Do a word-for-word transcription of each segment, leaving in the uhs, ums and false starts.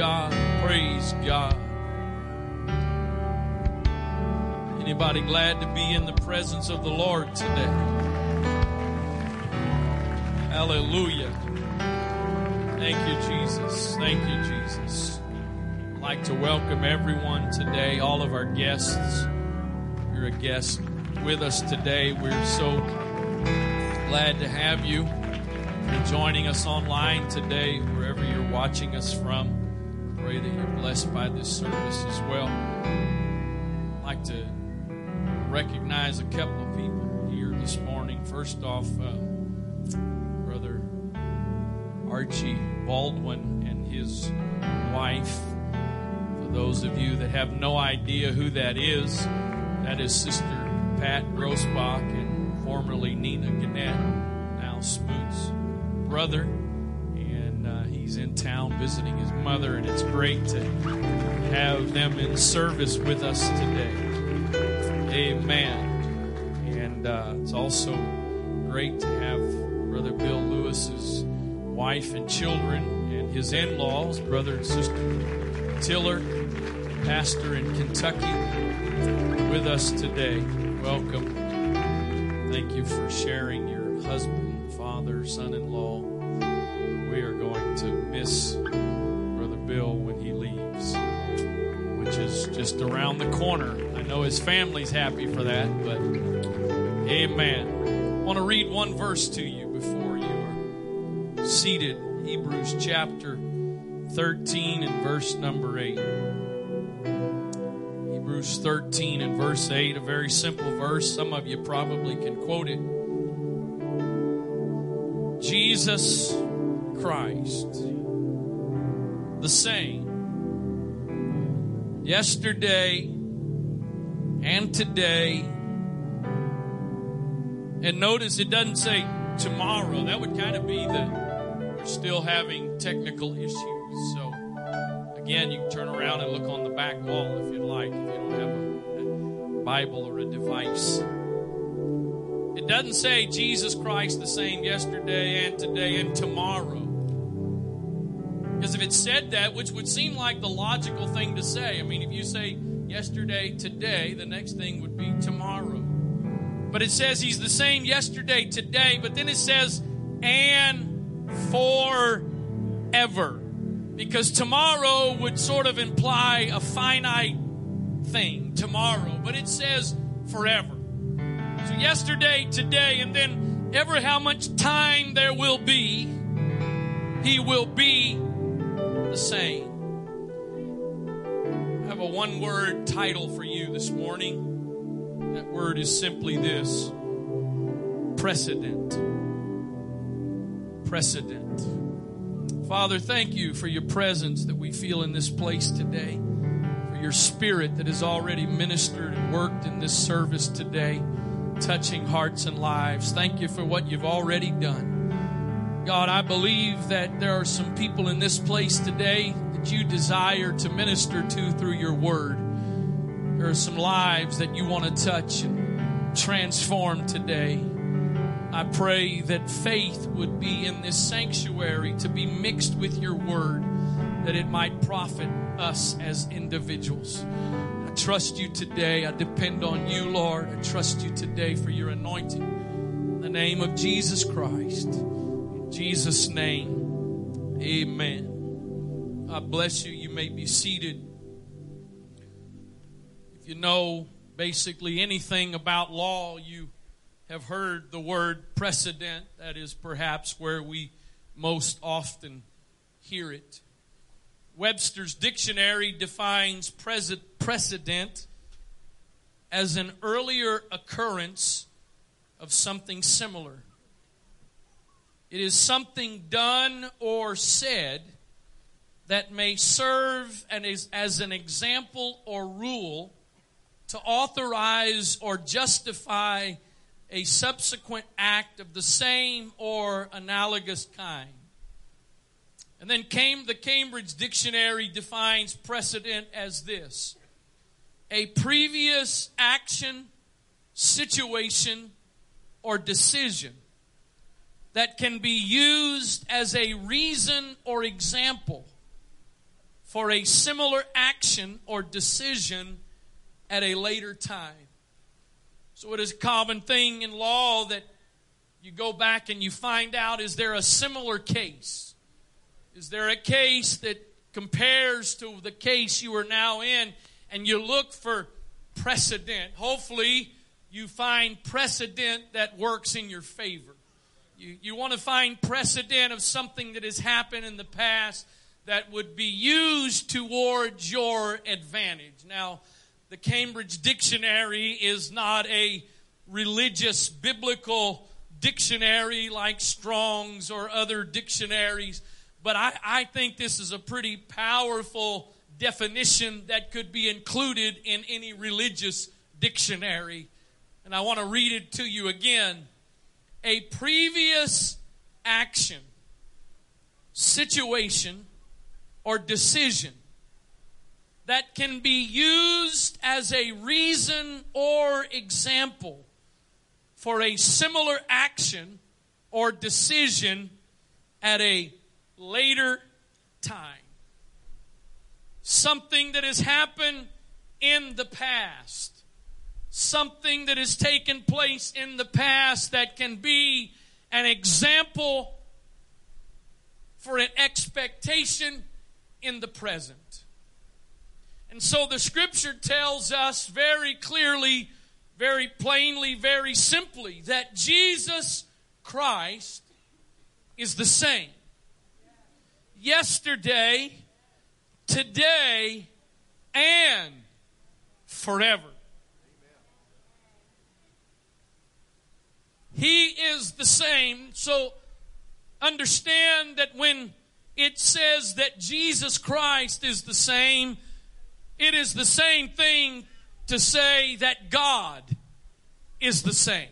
God. Praise God. Anybody glad to be in the presence of the Lord today? Hallelujah. Thank you, Jesus. Thank you, Jesus. I'd like to welcome everyone today, all of our guests. You're a guest with us today. We're so glad to have you. If you're joining us online today, wherever you're watching us from, pray that you're blessed by this service as well. I'd like to recognize a couple of people here this morning. First off, uh, Brother Archie Baldwin and his wife. For those of you that have no idea who that is, that is Sister Pat Grossbach and formerly Nina Gannett, now Smoot's brother. And uh, he's in town visiting his mother, and it's great to have them in service with us today. Amen. And uh, it's also great to have Brother Bill Lewis's wife and children and his in-laws, brother and sister Tiller, pastor in Kentucky, with us today. Welcome. Thank you for sharing your husband, father, son-in-law. We are going to miss Brother Bill when he leaves, which is just around the corner. I know his family's happy for that, but amen. I want to read one verse to you before you are seated. Hebrews chapter thirteen and verse number eight. Hebrews thirteen and verse eight, a very simple verse. Some of you probably can quote it. Jesus Christ, the same, yesterday and today. And notice it doesn't say tomorrow. That would kind of be the, we're still having technical issues. So, again, you can turn around and look on the back wall if you'd like, if you don't have a, a Bible or a device. It doesn't say Jesus Christ the same yesterday and today and tomorrow. Because if it said that, which would seem like the logical thing to say, I mean, if you say yesterday, today, the next thing would be tomorrow. But it says he's the same yesterday, today, but then it says, and forever. Because tomorrow would sort of imply a finite thing, tomorrow. But it says forever. So yesterday, today, and then ever how much time there will be, he will be the same. I have a one-word title for you this morning. That word is simply this: precedent. Precedent. Father, thank you for your presence that we feel in this place today, for your spirit that has already ministered and worked in this service today, touching hearts and lives. Thank you for what you've already done. God, I believe that there are some people in this place today you desire to minister to through your word. There are some lives that you want to touch and transform today. I pray that faith would be in this sanctuary to be mixed with your word, that it might profit us as individuals. I trust you today. I depend on you, Lord. I trust you today for your anointing. In the name of Jesus Christ, in Jesus' name, amen. I bless you. You may be seated. If you know basically anything about law, you have heard the word precedent. That is perhaps where we most often hear it. Webster's Dictionary defines precedent as an earlier occurrence of something similar. It is something done or said that may serve and is as an example or rule to authorize or justify a subsequent act of the same or analogous kind. And then came the Cambridge Dictionary defines precedent as this: a previous action, situation, or decision that can be used as a reason or example for a similar action or decision at a later time. So it is a common thing in law that you go back and you find out, is there a similar case? Is there a case that compares to the case you are now in? And you look for precedent. Hopefully, you find precedent that works in your favor. You, you want to find precedent of something that has happened in the past that would be used towards your advantage. Now, the Cambridge Dictionary is not a religious biblical dictionary like Strong's or other dictionaries, but I, I think this is a pretty powerful definition that could be included in any religious dictionary. And I want to read it to you again. A previous action, situation, or decision that can be used as a reason or example for a similar action or decision at a later time. Something that has happened in the past. Something that has taken place in the past that can be an example for an expectation in the present. And so the Scripture tells us very clearly, very plainly, very simply that Jesus Christ is the same. Yesterday, today, and forever. He is the same. So understand that when it says that Jesus Christ is the same, it is the same thing to say that God is the same.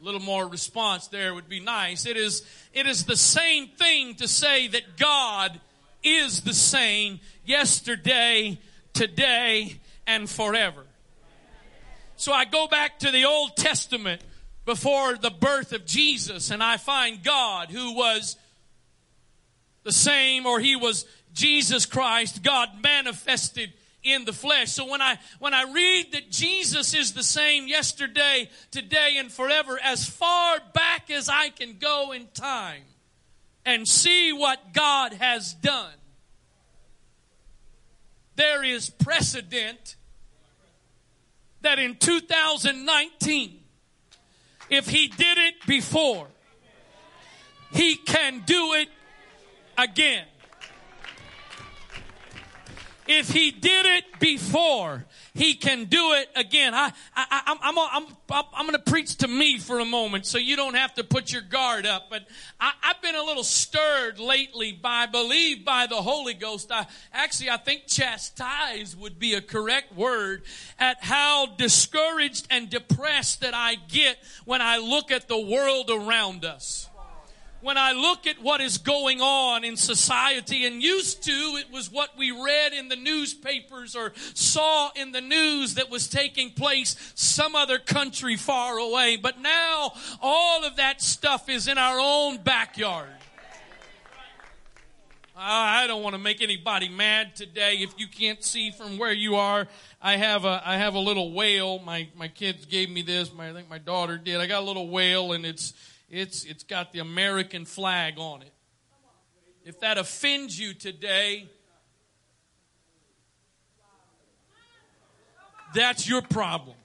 A little more response there would be nice. It is, it is the same thing to say that God is the same yesterday, today, and forever. So I go back to the Old Testament before the birth of Jesus, and I find God who was the same, or he was Jesus Christ, God manifested in the flesh. So when I when I read that Jesus is the same yesterday, today, and forever, as far back as I can go in time and see what God has done, there is precedent that in two thousand nineteen, if he did it before, he can do it again. If he did it before, he can do it again. I, I, I'm, I'm, I'm, I'm going to preach to me for a moment so you don't have to put your guard up. But I, I've been a little stirred lately by, I believe, by the Holy Ghost. I, actually, I think chastised would be a correct word at how discouraged and depressed that I get when I look at the world around us. When I look at what is going on in society, and used to, it was what we read in the newspapers or saw in the news that was taking place some other country far away. But now, all of that stuff is in our own backyard. I don't want to make anybody mad today. If you can't see from where you are, I have a I have a little whale. My my kids gave me this. My, I think my daughter did. I got a little whale, and it's It's it's got the American flag on it. If that offends you today, that's your problem.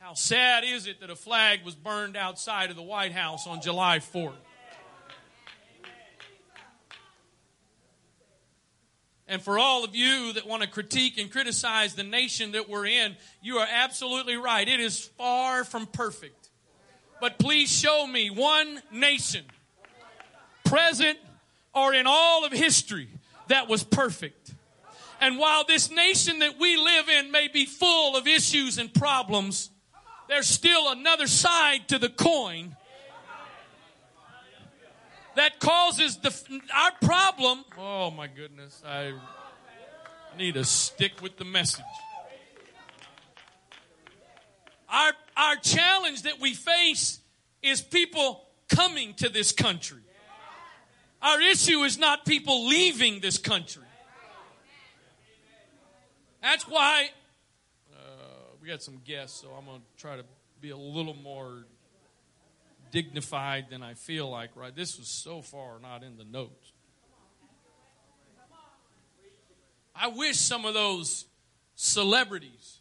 How sad is it that a flag was burned outside of the White House on July fourth? And for all of you that want to critique and criticize the nation that we're in, you are absolutely right. It is far from perfect. But please show me one nation, present or in all of history, that was perfect. And while this nation that we live in may be full of issues and problems, there's still another side to the coin that causes the our problem. Oh, my goodness. I need to stick with the message. Our, our challenge that we face is people coming to this country. Our issue is not people leaving this country. That's why uh, we got some guests, so I'm going to try to be a little more dignified than I feel like, right? This was so far not in the notes. I wish some of those celebrities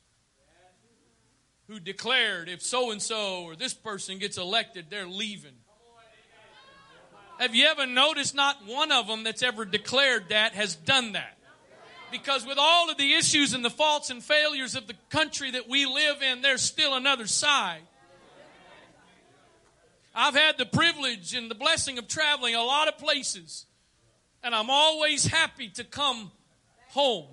who declared if so-and-so or this person gets elected, they're leaving. Have you ever noticed not one of them that's ever declared that has done that? Because with all of the issues and the faults and failures of the country that we live in, there's still another side. I've had the privilege and the blessing of traveling a lot of places, and I'm always happy to come home.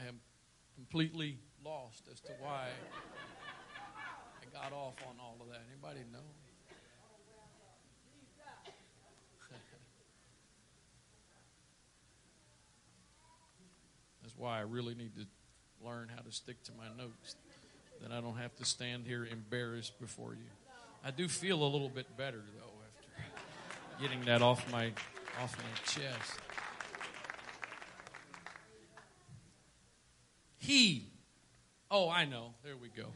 I am completely lost as to why I got off on all of that. Anybody know? Why I really need to learn how to stick to my notes, then I don't have to stand here embarrassed before you. I do feel a little bit better, though, after getting that off my off my chest. He, oh, I know, there we go.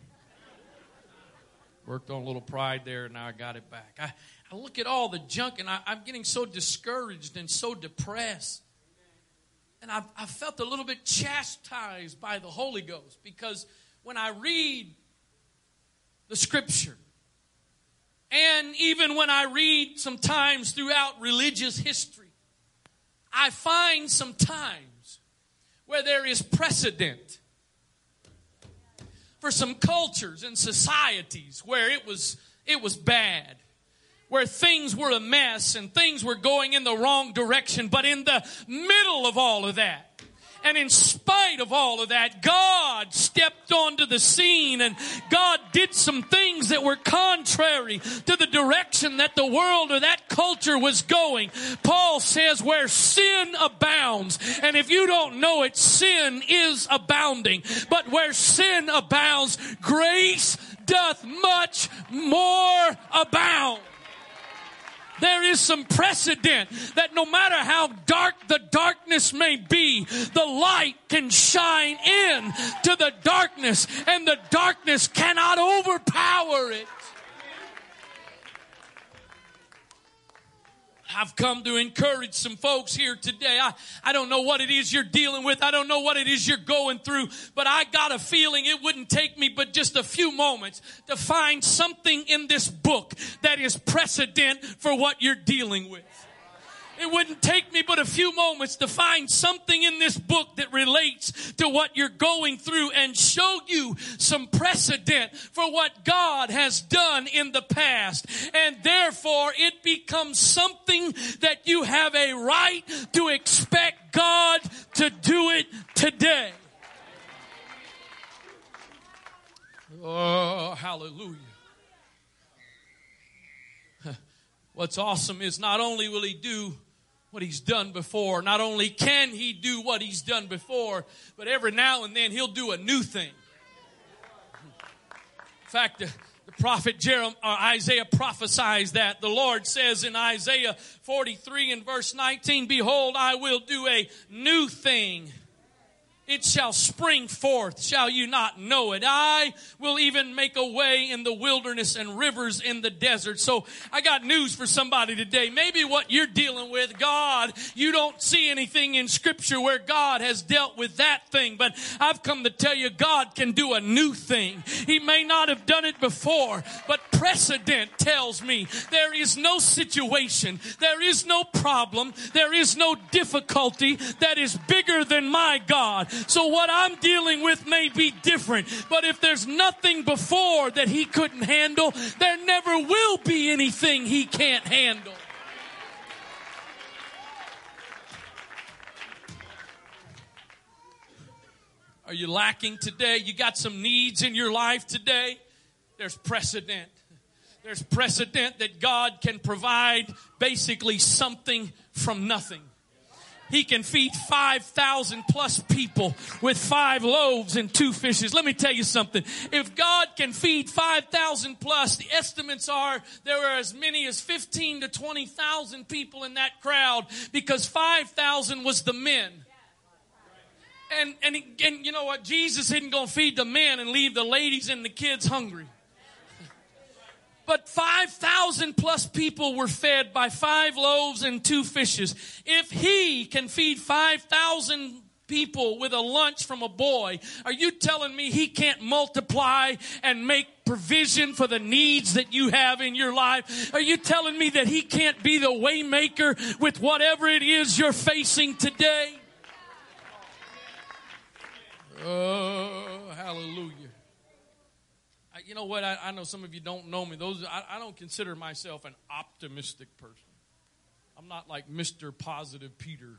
Worked on a little pride there, and now I got it back. I, I look at all the junk, and I, I'm getting so discouraged and so depressed. And I, I felt a little bit chastised by the Holy Ghost, because when I read the Scripture, and even when I read sometimes throughout religious history, I find sometimes where there is precedent for some cultures and societies where it was it was bad. Where things were a mess and things were going in the wrong direction. But in the middle of all of that, and in spite of all of that, God stepped onto the scene, and God did some things that were contrary to the direction that the world or that culture was going. Paul says where sin abounds, and if you don't know it, sin is abounding. But where sin abounds, grace doth much more abound. There is some precedent that no matter how dark the darkness may be, the light can shine in to the darkness, and the darkness cannot overpower it. I've come to encourage some folks here today. I, I don't know what it is you're dealing with. I don't know what it is you're going through. But I got a feeling it wouldn't take me but just a few moments to find something in this book that is precedent for what you're dealing with. It wouldn't take me but a few moments to find something in this book that relates to what you're going through and show you some precedent for what God has done in the past. And therefore, it becomes something that you have a right to expect God to do it today. Oh, hallelujah. What's awesome is not only will He do what He's done before, not only can He do what He's done before, but every now and then He'll do a new thing. In fact, the, the prophet Jeremiah, or Isaiah prophesies that. The Lord says in Isaiah forty-three and verse nineteen, "Behold, I will do a new thing. It shall spring forth, shall you not know it? I will even make a way in the wilderness and rivers in the desert." So I got news for somebody today. Maybe what you're dealing with, God, you don't see anything in Scripture where God has dealt with that thing. But I've come to tell you, God can do a new thing. He may not have done it before, but precedent tells me there is no situation, there is no problem, there is no difficulty that is bigger than my God. So what I'm dealing with may be different, but if there's nothing before that He couldn't handle, there never will be anything He can't handle. Are you lacking today? You got some needs in your life today? There's precedent. There's precedent that God can provide basically something from nothing. He can feed five thousand plus people with five loaves and two fishes. Let me tell you something. If God can feed five thousand plus, the estimates are there were as many as fifteen to twenty thousand people in that crowd, because five thousand was the men. And, and, and you know what? Jesus isn't going to feed the men and leave the ladies and the kids hungry. But five thousand plus people were fed by five loaves and two fishes. If he can feed five thousand people with a lunch from a boy, are you telling me he can't multiply and make provision for the needs that you have in your life? Are you telling me that he can't be the way maker with whatever it is you're facing today? Oh, hallelujah. You know what? I, I know some of you don't know me. Those I, I don't consider myself an optimistic person. I'm not like Mister Positive Peter.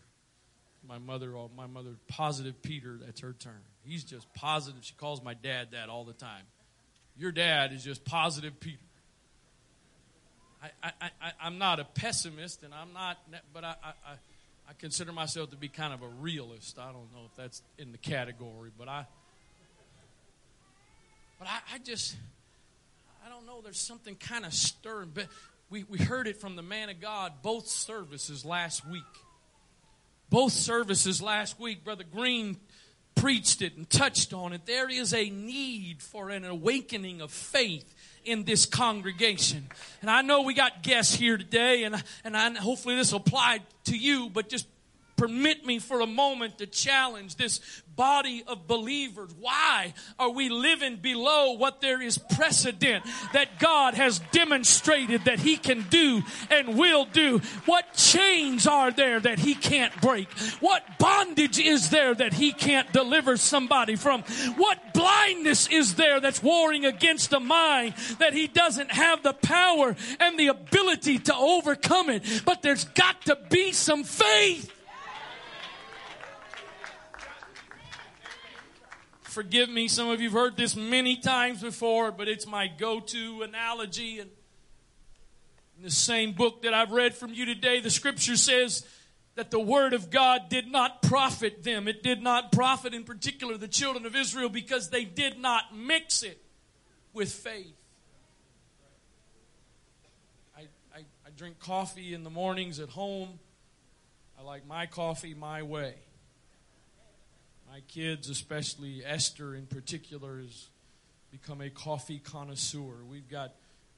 My mother, or my mother, Positive Peter. That's her term. He's just positive. She calls my dad that all the time. Your dad is just Positive Peter. I, I, I I'm not a pessimist, and I'm not. But I, I I consider myself to be kind of a realist. I don't know if that's in the category, but I. But I, I just, I don't know, there's something kind of stirring. But we, we heard it from the man of God both services last week. Both services last week, Brother Green preached it and touched on it. There is a need for an awakening of faith in this congregation. And I know we got guests here today, and, and I, hopefully this will apply to you, but just permit me for a moment to challenge this body of believers. Why are we living below what there is precedent that God has demonstrated that he can do and will do? What chains are there that he can't break? What bondage is there that he can't deliver somebody from? What blindness is there that's warring against the mind that he doesn't have the power and the ability to overcome it? But there's got to be some faith. Forgive me, some of you have heard this many times before, but it's my go-to analogy. And in the same book that I've read from you today, the scripture says that the word of God did not profit them. It did not profit, in particular, the children of Israel, because they did not mix it with faith. I, I, I drink coffee in the mornings at home. I like my coffee my way. My kids, especially Esther in particular, has become a coffee connoisseur. We've got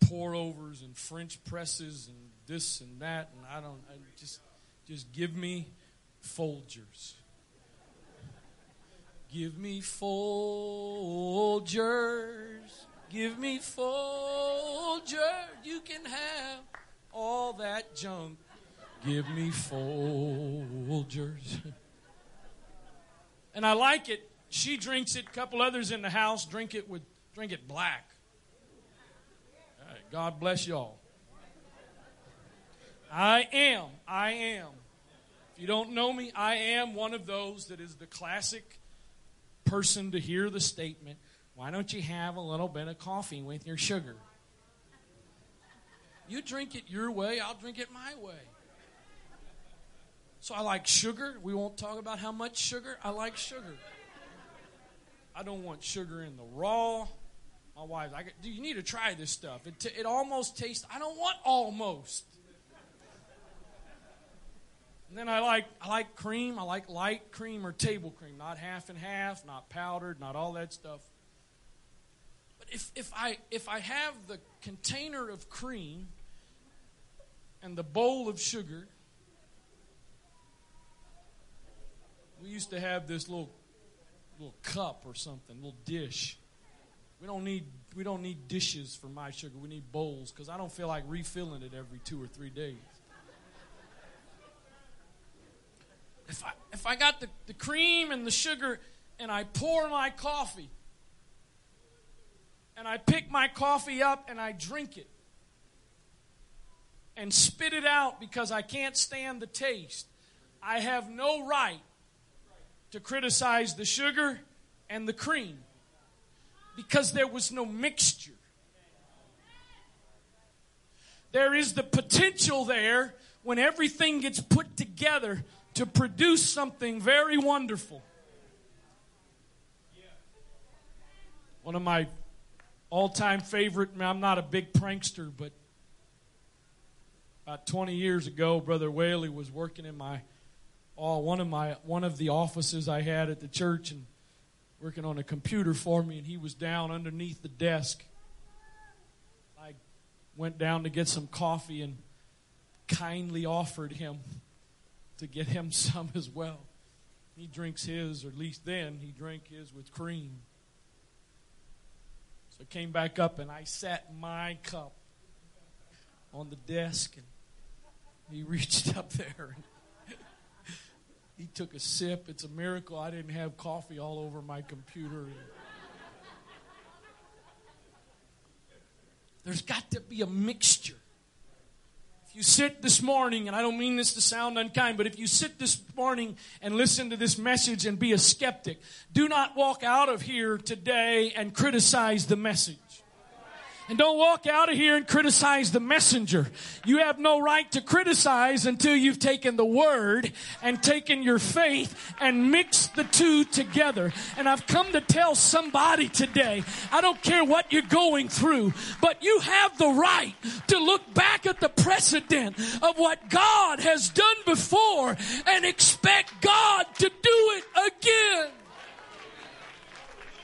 pour-overs and French presses and this and that, and I don't I just just give me Folgers. Give me Folgers. Give me Folgers. You can have all that junk. Give me Folgers. And I like it. She drinks it. A couple others in the house drink it with drink it black. All right, God bless y'all. I am. I am. If you don't know me, I am one of those that is the classic person to hear the statement, "Why don't you have a little bit of coffee with your sugar?" You drink it your way, I'll drink it my way. So I like sugar. We won't talk about how much sugar. I like sugar. I don't want sugar in the raw. My wife, I do. You need to try this stuff. It, t- it almost tastes. I don't want almost. And then I like I like cream. I like light cream or table cream, not half and half, not powdered, not all that stuff. But if if I if I have the container of cream and the bowl of sugar. We used to have this little little cup or something, little dish. We don't need we don't need dishes for my sugar. We need bowls because I don't feel like refilling it every two or three days. If I if I got the, the cream and the sugar and I pour my coffee and I pick my coffee up and I drink it and spit it out because I can't stand the taste, I have no right to criticize the sugar and the cream because there was no mixture. There is the potential there when everything gets put together to produce something very wonderful. One of my all-time favorite, I'm not a big prankster, but about twenty years ago, Brother Whaley was working in my oh, one of my one of the offices I had at the church and working on a computer for me, and he was down underneath the desk. I went down to get some coffee and kindly offered him to get him some as well. He drinks his, or at least then he drank his with cream. So I came back up and I sat my cup on the desk, and he reached up there and he took a sip. It's a miracle I didn't have coffee all over my computer. There's got to be a mixture. If you sit this morning, and I don't mean this to sound unkind, but if you sit this morning and listen to this message and be a skeptic, do not walk out of here today and criticize the message. And don't walk out of here and criticize the messenger. You have no right to criticize until you've taken the word and taken your faith and mixed the two together. And I've come to tell somebody today, I don't care what you're going through, but you have the right to look back at the precedent of what God has done before and expect God to do it again.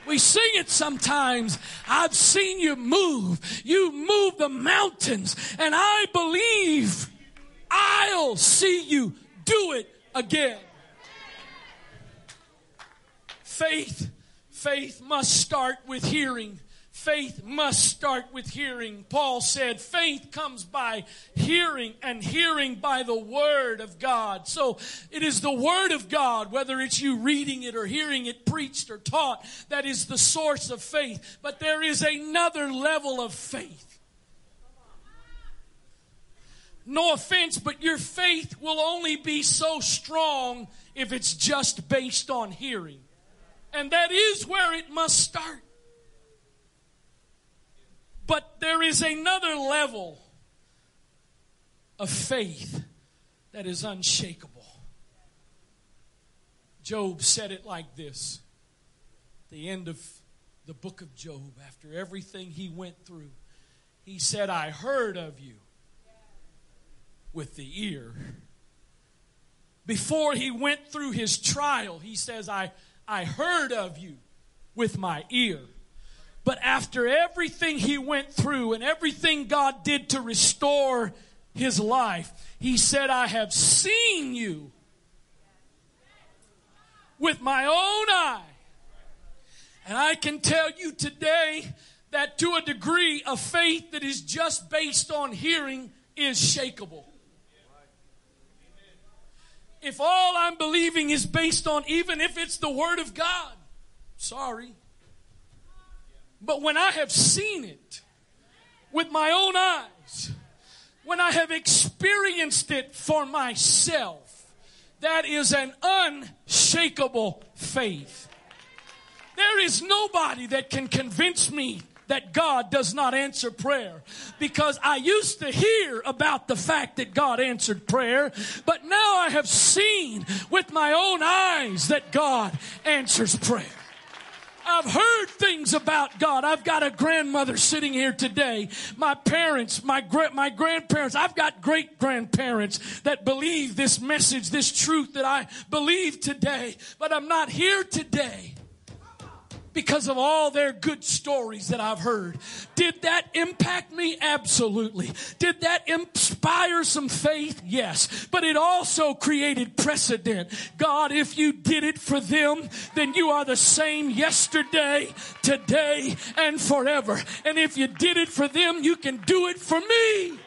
We sing it sometimes. I've seen you move. You move the mountains. And I believe I'll see you do it again. Faith, faith must start with hearing. Faith must start with hearing. Paul said faith comes by hearing, and hearing by the word of God. So it is the word of God, whether it's you reading it or hearing it preached or taught, that is the source of faith. But there is another level of faith. No offense, but your faith will only be so strong if it's just based on hearing. And that is where it must start. But there is another level of faith that is unshakable. Job said it like this. The end of the book of Job, after everything he went through, he said, I heard of you with the ear. Before he went through his trial, he says, I, I heard of you with my ear. But after everything he went through and everything God did to restore his life, he said, I have seen you with my own eye. And I can tell you today that to a degree, a faith that is just based on hearing is shakeable. If all I'm believing is based on, even if it's the word of God, sorry. But when I have seen it with my own eyes, when I have experienced it for myself, that is an unshakable faith. There is nobody that can convince me that God does not answer prayer, because I used to hear about the fact that God answered prayer, but now I have seen with my own eyes that God answers prayer. I've heard things about God. I've got a grandmother sitting here today. My parents, my gra- my grandparents, I've got great-grandparents that believe this message, this truth that I believe today. But I'm not here today because of all their good stories that I've heard. Did that impact me? Absolutely. Did that inspire some faith? Yes. But it also created precedent. God, if you did it for them, then you are the same yesterday, today, and forever. And if you did it for them, you can do it for me.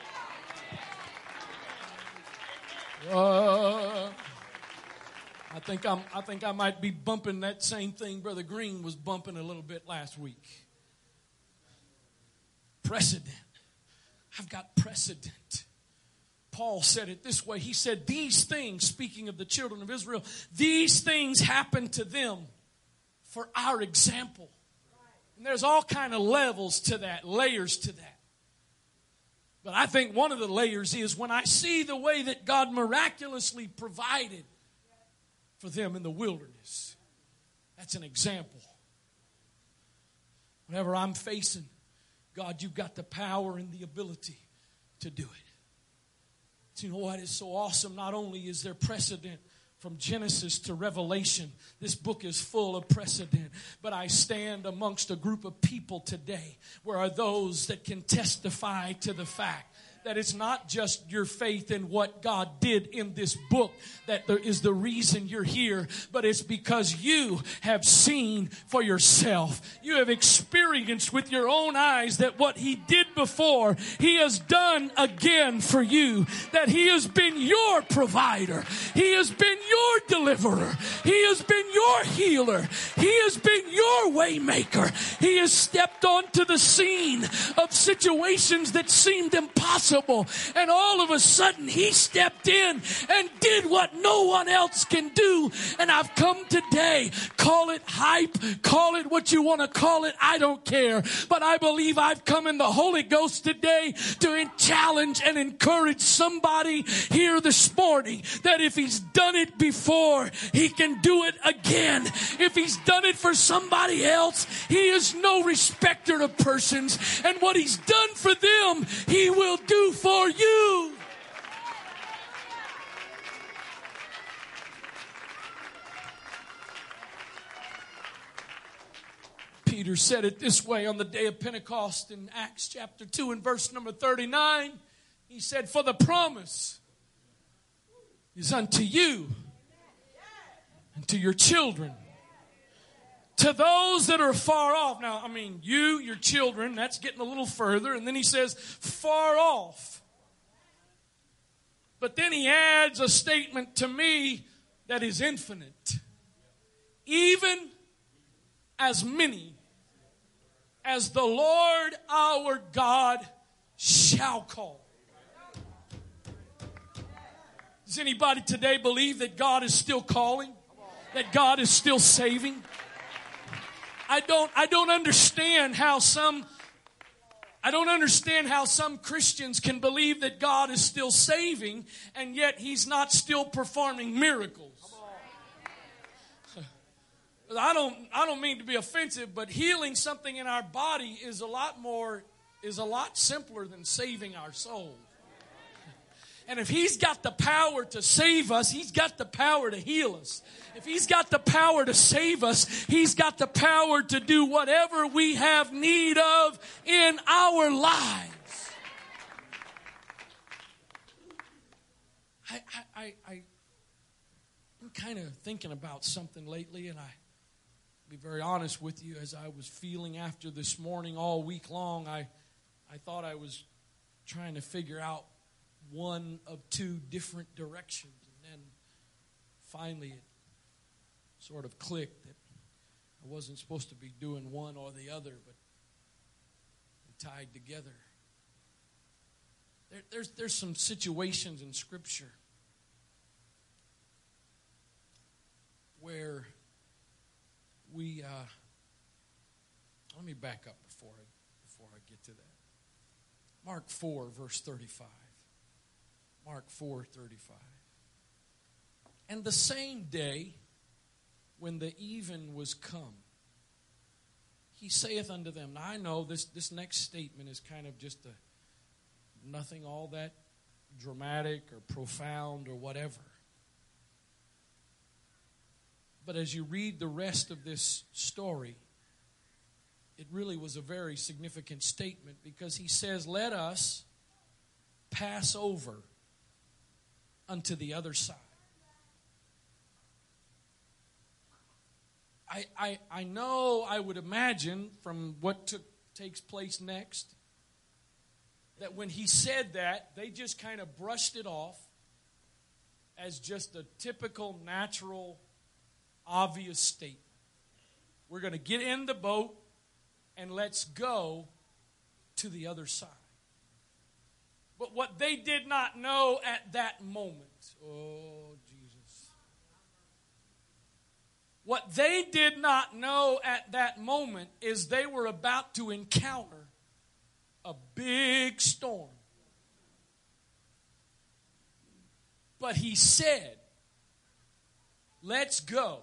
Uh... I think I'm, I think I might be bumping that same thing Brother Green was bumping a little bit last week. Precedent. I've got precedent. Paul said it this way. He said, these things, speaking of the children of Israel, these things happened to them for our example. And there's all kind of levels to that, layers to that. But I think one of the layers is when I see the way that God miraculously provided for them in the wilderness. That's an example. Whenever I'm facing, God, you've got the power and the ability to do it. But you know what is so awesome? Not only is there precedent from Genesis to Revelation, this book is full of precedent. But I stand amongst a group of people today where are those that can testify to the fact that it's not just your faith in what God did in this book that is the reason you're here, but it's because you have seen for yourself. You have experienced with your own eyes that what He did before, He has done again for you. That He has been your provider. He has been your deliverer. He has been your healer. He has been your way maker. He has stepped onto the scene of situations that seemed impossible. And all of a sudden, He stepped in and did what no one else can do. And I've come today, call it hype, call it what you want to call it, I don't care. But I believe I've come in the Holy Ghost today to challenge and encourage somebody here this morning that if He's done it before, He can do it again. If He's done it for somebody else, He is no respecter of persons. And what He's done for them, He will do for you. Peter said it this way on the day of Pentecost in Acts chapter two and verse number thirty-nine. He said, "For the promise is unto you and to your children, to those that are far off." Now, I mean, you, your children, that's getting a little further. And then he says, far off. But then he adds a statement to me that is infinite. Even as many as the Lord our God shall call. Does anybody today believe that God is still calling? That God is still saving? I don't I don't understand how some I don't understand how some Christians can believe that God is still saving and yet He's not still performing miracles. I don't I don't mean to be offensive, but healing something in our body is a lot more is a lot simpler than saving our soul. And if He's got the power to save us, He's got the power to heal us. If He's got the power to save us, He's got the power to do whatever we have need of in our lives. I, I, I, I, I'm kind of thinking about something lately, and I, I'll be very honest with you, as I was feeling after this morning all week long, I, I thought I was trying to figure out one of two different directions. And then finally it sort of clicked that I wasn't supposed to be doing one or the other, but tied together. There, there's, there's some situations in Scripture where we, uh, let me back up before I, before I get to that. Mark four, verse thirty-five. Mark four, thirty-five. And the same day, when the even was come, He saith unto them. Now I know this, this next statement is kind of just a nothing all that dramatic or profound or whatever. But as you read the rest of this story, it really was a very significant statement because He says, "Let us pass over unto the other side." I, I I know, I would imagine from what took takes place next, that when He said that, they just kind of brushed it off as just a typical, natural, obvious statement. We're going to get in the boat and let's go to the other side. But what they did not know at that moment, oh, Jesus. What they did not know at that moment is they were about to encounter a big storm. But He said, Let's go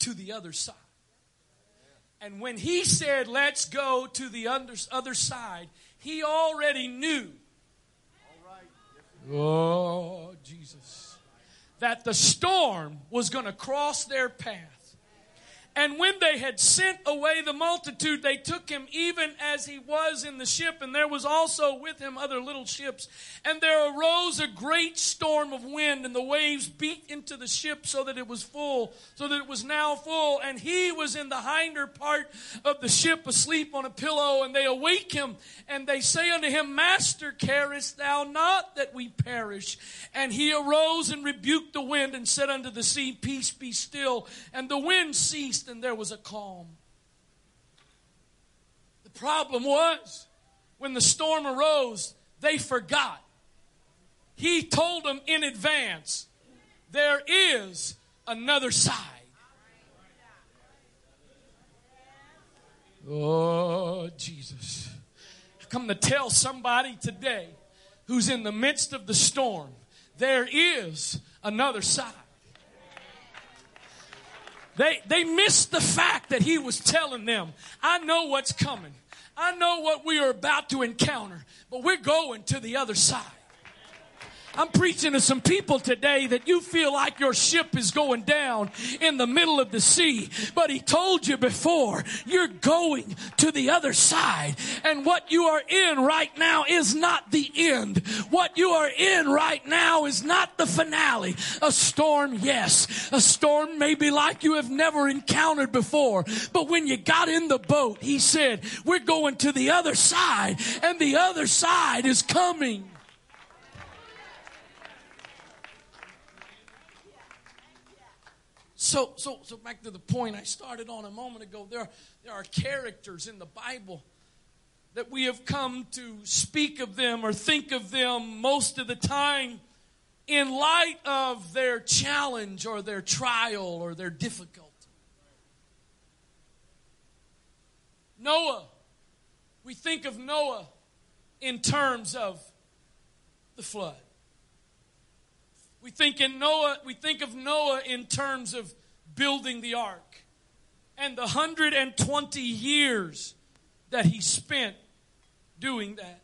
to the other side. And when he said, let's go to the other side, he already knew, oh, Jesus, that the storm was going to cross their path. And when they had sent away the multitude, they took him even as he was in the ship, and there was also with him other little ships. And there arose a great storm of wind, and the waves beat into the ship so that it was full, so that it was now full. And he was in the hinder part of the ship, asleep on a pillow. And they awake him, and they say unto him, Master, carest thou not that we perish? And he arose and rebuked the wind, and said unto the sea, Peace, be still. And the wind ceased, and there was a calm. The problem was, when the storm arose, they forgot. He told them in advance, there is another side. Oh, Jesus. I come to tell somebody today who's in the midst of the storm, there is another side. They they missed the fact that he was telling them, I know what's coming. I know what we are about to encounter, but we're going to the other side. I'm preaching to some people today that you feel like your ship is going down in the middle of the sea, but he told you before, you're going to the other side. And what you are in right now is not the end. What you are in right now is not the finale. A storm, yes. A storm may be like you have never encountered before, but when you got in the boat, he said, we're going to the other side, and the other side is coming. So, so, so back to the point I started on a moment ago. There, there are characters in the Bible that we have come to speak of them or think of them most of the time in light of their challenge or their trial or their difficulty. Noah, we think of Noah in terms of the flood. We think in Noah, we think of Noah in terms of building the ark and the one hundred twenty years that he spent doing that.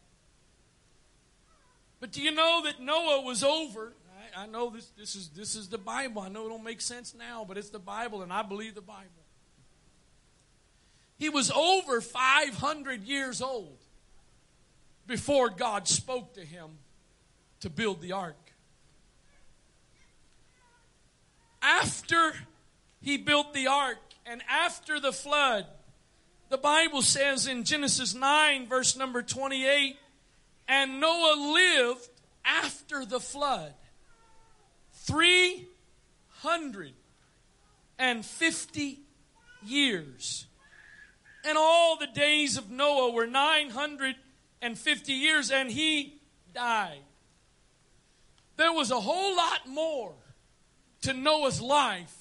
But do you know that Noah was over? I, I know this, this is this is the Bible. I know it don't make sense now, but it's the Bible, and I believe the Bible. He was over five hundred years old before God spoke to him to build the ark. After he built the ark and after the flood, the Bible says in Genesis nine, verse number twenty-eight, and Noah lived after the flood three hundred fifty years. And all the days of Noah were nine hundred fifty years, and he died. There was a whole lot more to Noah's life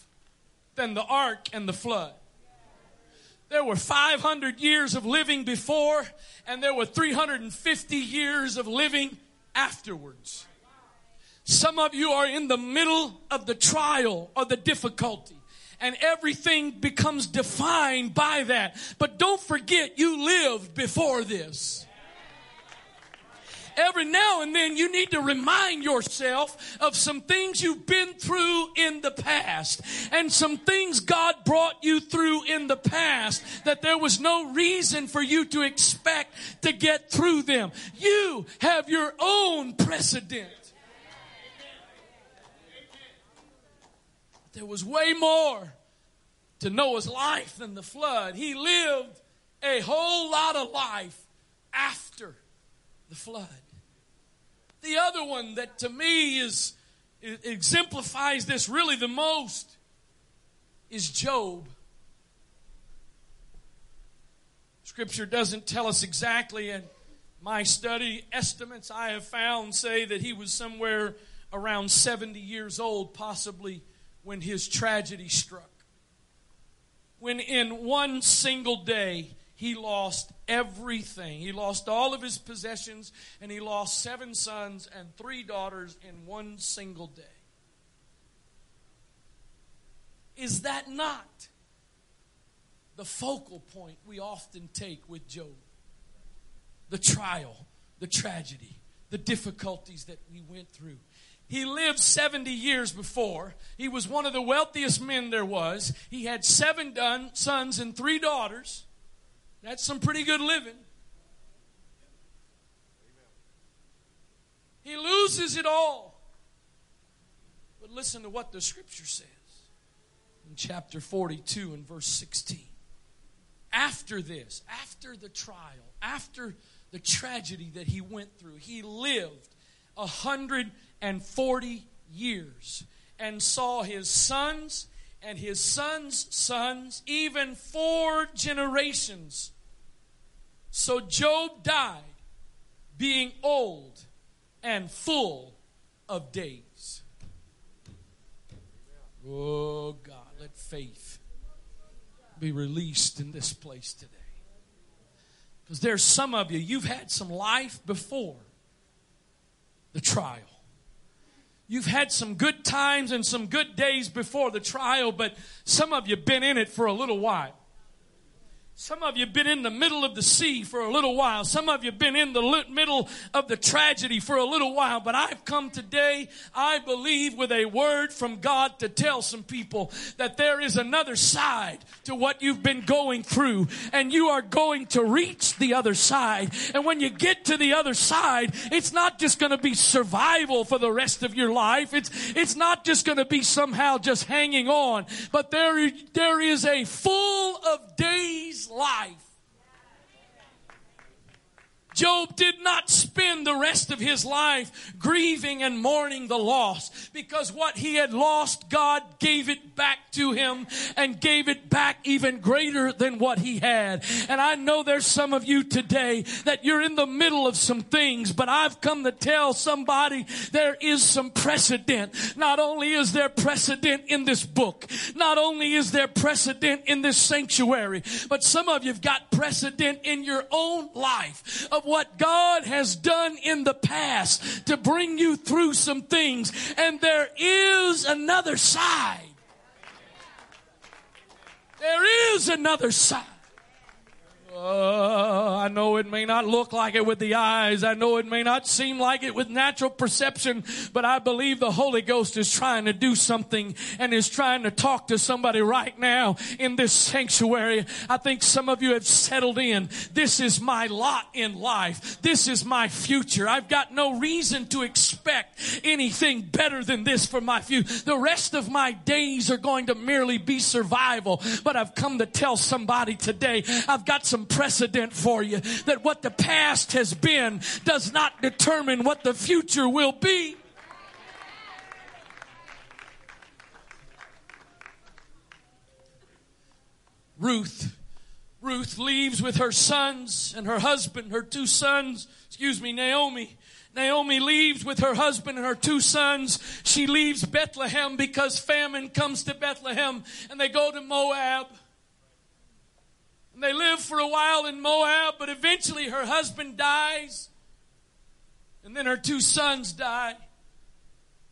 than the ark and the flood. There were five hundred years of living before, and there were three hundred fifty years of living afterwards. Some of you are in the middle of the trial or the difficulty, and everything becomes defined by that. But don't forget, you lived before this. Every now and then you need to remind yourself of some things you've been through in the past and some things God brought you through in the past that there was no reason for you to expect to get through them. You have your own precedent. There was way more to Noah's life than the flood. He lived a whole lot of life after the flood. The other one that to me is exemplifies this really the most is Job. Scripture doesn't tell us exactly, and my study estimates I have found say that he was somewhere around seventy years old, possibly, when his tragedy struck. When in one single day he lost everything. He lost all of his possessions, and he lost seven sons and three daughters in one single day. Is that not the focal point we often take with Job? The trial, the tragedy, the difficulties that we went through. He lived seventy years before. He was one of the wealthiest men there was. He had seven done, sons and three daughters. That's some pretty good living. He loses it all. But listen to what the scripture says in chapter forty-two and verse sixteen. After this, after the trial, after the tragedy that he went through, he lived a hundred and forty years and saw his sons and his sons' sons, even four generations. So Job died being old and full of days. Oh God, let faith be released in this place today. Because there's some of you, you've had some life before the trial. You've had some good times and some good days before the trial, but some of you have been in it for a little while. Some of you have been in the middle of the sea for a little while. Some of you have been in the middle of the tragedy for a little while. But I've come today, I believe, with a word from God to tell some people that there is another side to what you've been going through. And you are going to reach the other side. And when you get to the other side, it's not just going to be survival for the rest of your life. It's, it's not just going to be somehow just hanging on. But there, there is a full of days life. Job did not spend the rest of his life grieving and mourning the loss, because what he had lost, God gave it back to him and gave it back even greater than what he had. And I know there's some of you today that you're in the middle of some things, but I've come to tell somebody there is some precedent. Not only is there precedent in this book, not only is there precedent in this sanctuary, but some of you've got precedent in your own life of what God has done in the past to bring you through some things. And there is another side. There is another side. Oh, I know it may not look like it with the eyes. I know it may not seem like it with natural perception, but I believe the Holy Ghost is trying to do something and is trying to talk to somebody right now in this sanctuary. I think some of you have settled in. This is my lot in life. This is my future. I've got no reason to expect anything better than this for my future. The rest of my days are going to merely be survival, but I've come to tell somebody today, I've got some precedent for you that what the past has been does not determine what the future will be. Ruth, Ruth leaves with her sons and her husband, her two sons, excuse me, Naomi. Naomi leaves with her husband and her two sons. She leaves Bethlehem because famine comes to Bethlehem, and they go to Moab. They live for a while in Moab, but eventually her husband dies. And then her two sons die.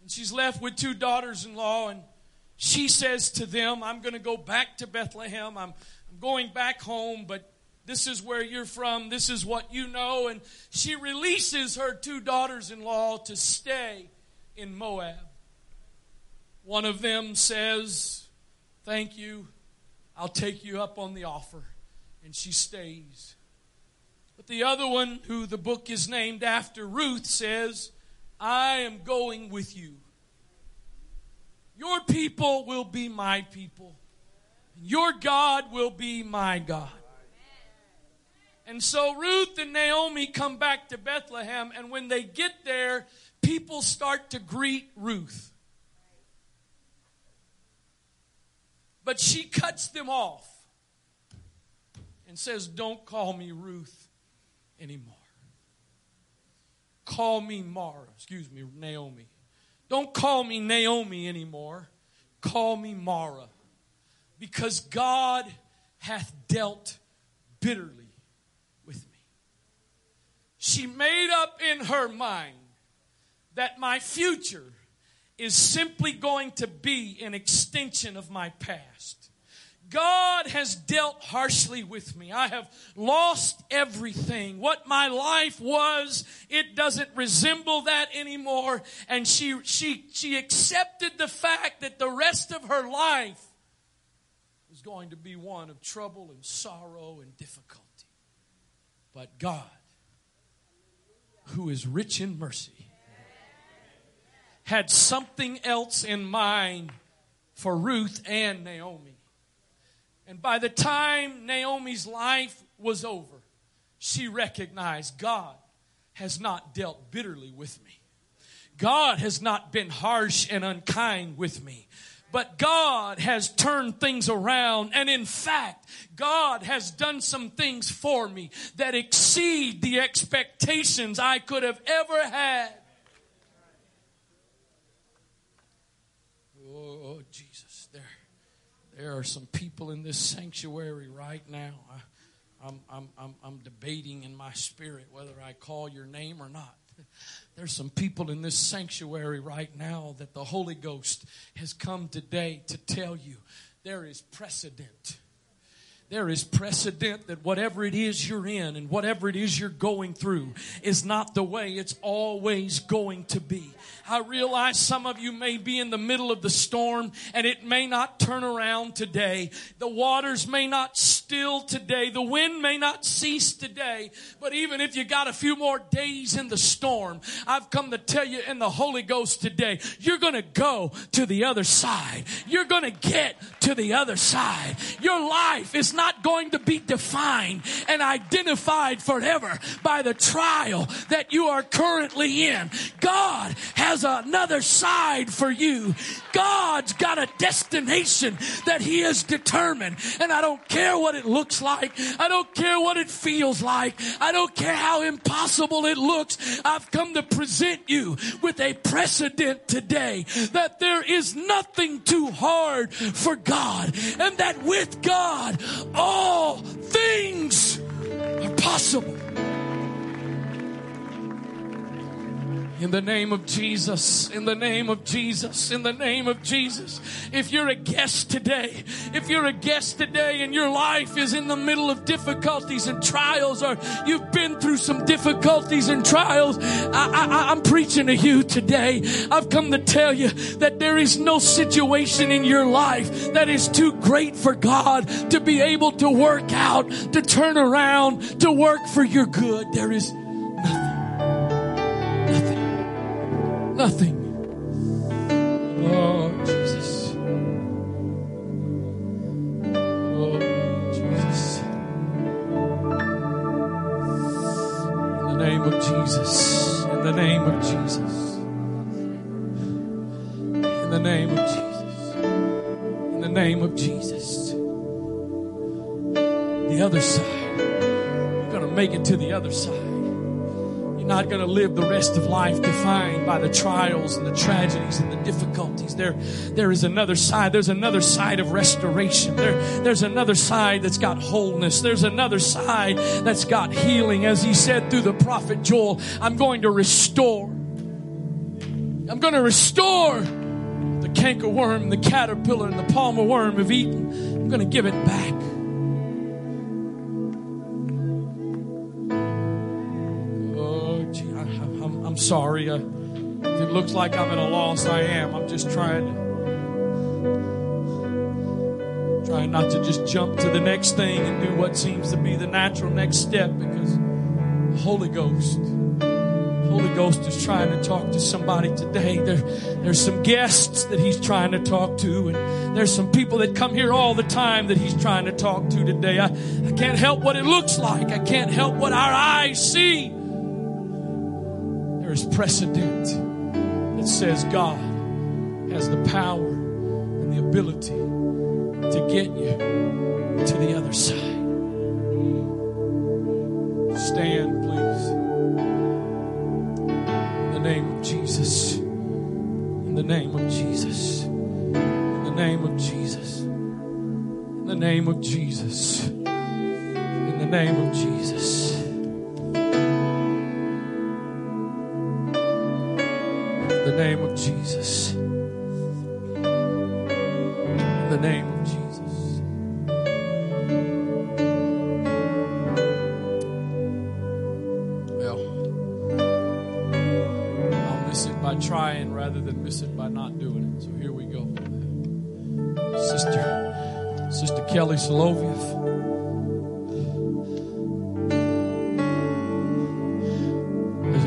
And she's left with two daughters-in-law. And she says to them, I'm going to go back to Bethlehem. I'm, I'm going back home, but this is where you're from. This is what you know. And she releases her two daughters-in-law to stay in Moab. One of them says, thank you. I'll take you up on the offer. And she stays. But the other one, who the book is named after, Ruth, says, I am going with you. Your people will be my people. Your God will be my God. And so Ruth and Naomi come back to Bethlehem. And when they get there, people start to greet Ruth. But she cuts them off and says, don't call me Ruth anymore. Call me Mara. Excuse me, Naomi. Don't call me Naomi anymore. Call me Mara. Because God hath dealt bitterly with me. She made up in her mind that my future is simply going to be an extension of my past. God has dealt harshly with me. I have lost everything. What my life was, it doesn't resemble that anymore. And she she she accepted the fact that the rest of her life was going to be one of trouble and sorrow and difficulty. But God, who is rich in mercy, had something else in mind for Ruth and Naomi. And by the time Naomi's life was over, she recognized God has not dealt bitterly with me. God has not been harsh and unkind with me. But God has turned things around. And in fact, God has done some things for me that exceed the expectations I could have ever had. Oh, Jesus, there. There are some people in this sanctuary right now. I, I'm, I'm, I'm, I'm debating in my spirit whether I call your name or not. There's some people in this sanctuary right now that the Holy Ghost has come today to tell you there is precedent. There is precedent that whatever it is you're in and whatever it is you're going through is not the way it's always going to be. I realize some of you may be in the middle of the storm and it may not turn around today. The waters may not still today. The wind may not cease today. But even if you got a few more days in the storm, I've come to tell you in the Holy Ghost today, you're going to go to the other side. You're going to get to the other side. Your life is not going to be defined and identified forever by the trial that you are currently in. God has another side for you. God's got a destination that He has determined. And I don't care what it looks like. I don't care what it feels like. I don't care how impossible it looks. I've come to present you with a precedent today that there is nothing too hard for God, and that with God, all things are possible. In the name of Jesus, in the name of Jesus, in the name of Jesus. If you're a guest today, if you're a guest today and your life is in the middle of difficulties and trials, or you've been through some difficulties and trials, I, I, I'm preaching to you today. I've come to tell you that there is no situation in your life that is too great for God to be able to work out, to turn around, to work for your good. There is nothing. Nothing. Oh, Jesus. Oh, Jesus. In the name of Jesus. In the name of Jesus. In the name of Jesus. In the name of Jesus. The other side. You're going to make it to the other side. Not going to live the rest of life defined by the trials and the tragedies and the difficulties. There, there is another side. There's another side of restoration. There, there's another side that's got wholeness. There's another side that's got healing. As he said through the prophet Joel, I'm going to restore. I'm going to restore the cankerworm, the caterpillar, and the palmer worm of Eden. I'm going to give it back. I'm sorry. Uh, if it looks like I'm at a loss, I am. I'm just trying to, trying not to just jump to the next thing and do what seems to be the natural next step, because the Holy Ghost, the Holy Ghost is trying to talk to somebody today. There, there's some guests that He's trying to talk to, and there's some people that come here all the time that He's trying to talk to today. I, I can't help what it looks like. I can't help what our eyes see. There's precedent that says God has the power and the ability to get you to the other side. Stand, please. In the name of Jesus. In the name of Jesus. In the name of Jesus. In the name of Jesus. In the name of Jesus. In the name of Jesus. the name of Jesus. Well, I'll miss it by trying rather than miss it by not doing it. So here we go. Sister, Sister Kelly Soloviev.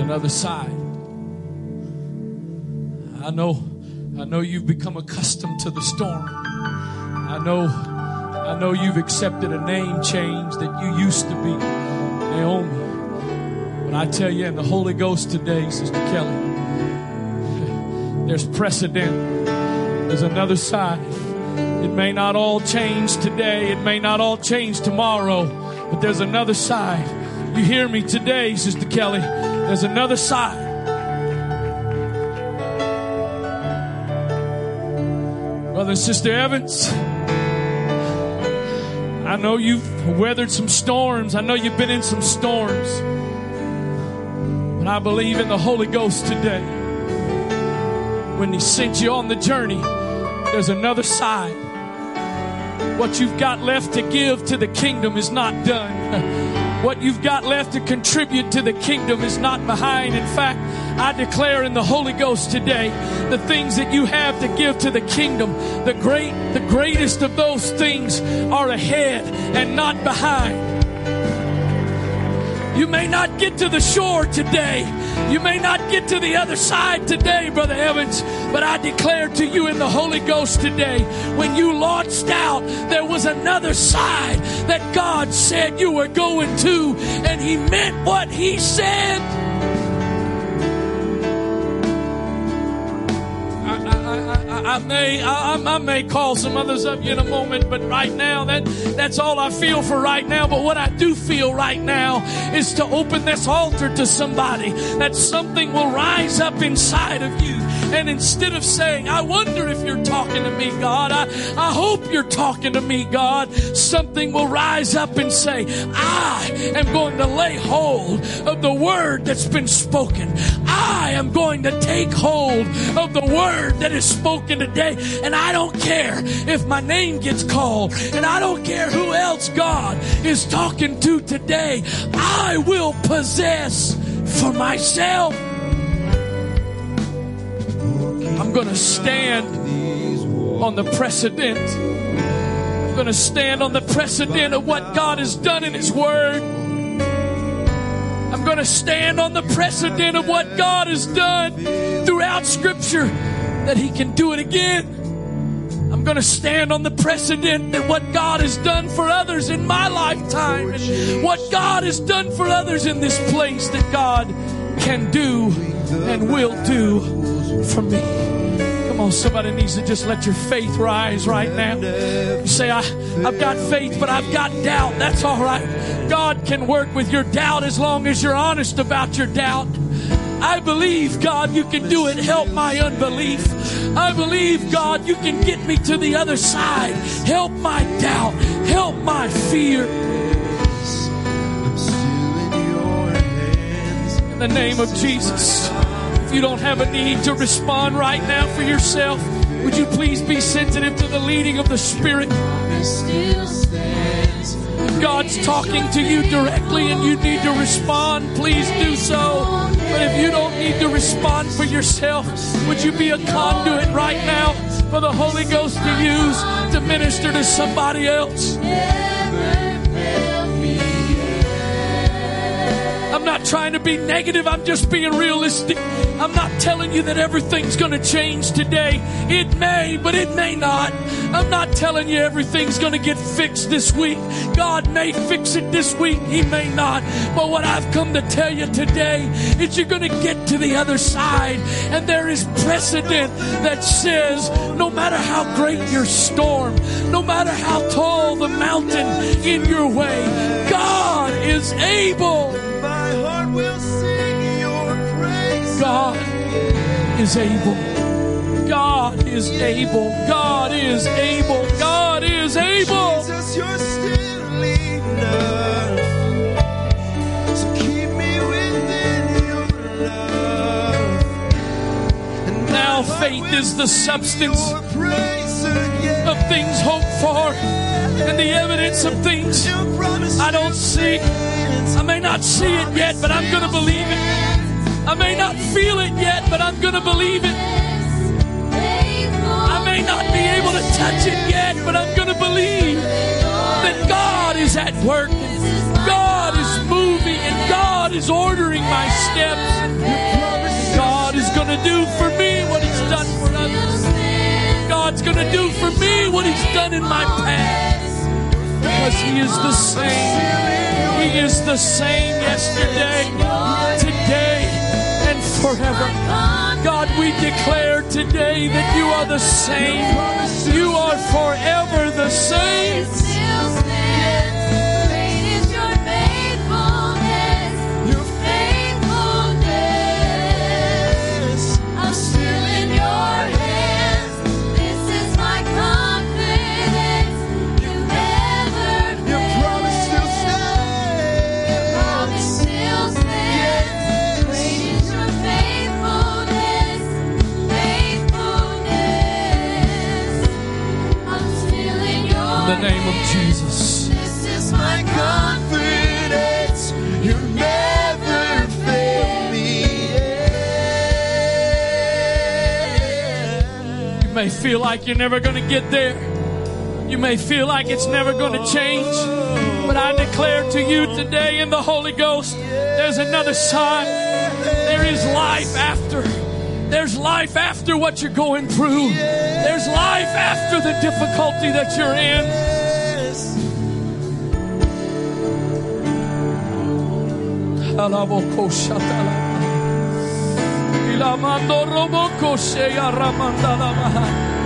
Another side. I know I know you've become accustomed to the storm. I know I know you've accepted a name change that you used to be Naomi. But I tell you in the Holy Ghost today, Sister Kelly, there's precedent. There's another side. It may not all change today. It may not all change tomorrow. But there's another side. You hear me today, Sister Kelly. There's another side. Brother and Sister Evans, I know you've weathered some storms. I know you've been in some storms. But I believe in the Holy Ghost today. When He sent you on the journey, there's another side. What you've got left to give to the kingdom is not done. What you've got left to contribute to the kingdom is not behind. In fact, I declare in the Holy Ghost today, the things that you have to give to the kingdom, the great, the greatest of those things are ahead and not behind. You may not get to the shore today. You may not get to the other side today, Brother Evans, but I declare to you in the Holy Ghost today, when you launched out, there was another side that God said you were going to, and He meant what He said. I, I, I, I may, I, I may call some others up in a moment, but right now, that, that's all I feel for right now. But what I do feel right now is to open this altar to somebody, that something will rise up inside of you. And instead of saying, I wonder if you're talking to me, God, I, I hope you're talking to me, God, something will rise up and say, I am going to lay hold of the word that's been spoken. I am going to take hold of the word that is spoken today. And I don't care if my name gets called, and I don't care who else God is talking to today. I will possess for myself. I'm going to stand on the precedent. I'm going to stand on the precedent of what God has done in His Word. I'm going to stand on the precedent of what God has done throughout Scripture, that He can do it again. I'm going to stand on the precedent that what God has done for others in my lifetime, and what God has done for others in this place, that God can do and will do for me. Come on, somebody needs to just let your faith rise right now. You say, I, I've got faith, but I've got doubt. That's all right. God can work with your doubt as long as you're honest about your doubt. I believe, God, you can do it. Help my unbelief. I believe, God, you can get me to the other side. Help my doubt. Help my fear. In the name of Jesus. If you don't have a need to respond right now for yourself, would you please be sensitive to the leading of the Spirit? If God's talking to you directly and you need to respond, please do so. But if you don't need to respond for yourself, would you be a conduit right now for the Holy Ghost to use to minister to somebody else? I'm not trying to be negative. I'm just being realistic. I'm not telling you that everything's going to change today. It may, but it may not. I'm not telling you everything's going to get fixed this week. God may fix it this week. He may not. But what I've come to tell you today is you're going to get to the other side. And there is precedent that says no matter how great your storm, no matter how tall the mountain in your way, God is able. We'll sing your praise. God is able. God is able. God is able. God is able. Jesus, you're still enough. So keep me within your love. And now faith is the substance of things things hoped for and the evidence of things I don't see. I may not see it yet, but I'm going to believe it. I may not feel it yet, but I'm going to believe it. I may not be able to touch it yet, but I'm going to believe that God is at work. God is moving and God is ordering my steps. God is going to do for me what He's done for others. God's going to do for me what He's done in my past. Because He is the same. He is the same yesterday, today, and forever. God, we declare today that You are the same. You are forever the same. In the name of Jesus. This is my confidence. You never fail me. Yeah. You may feel like you're never going to get there. You may feel like it's never going to change. But I declare to you today in the Holy Ghost, there's another side. There is life after. There's life after what you're going through. There's life after the difficulty that you're in. Yes.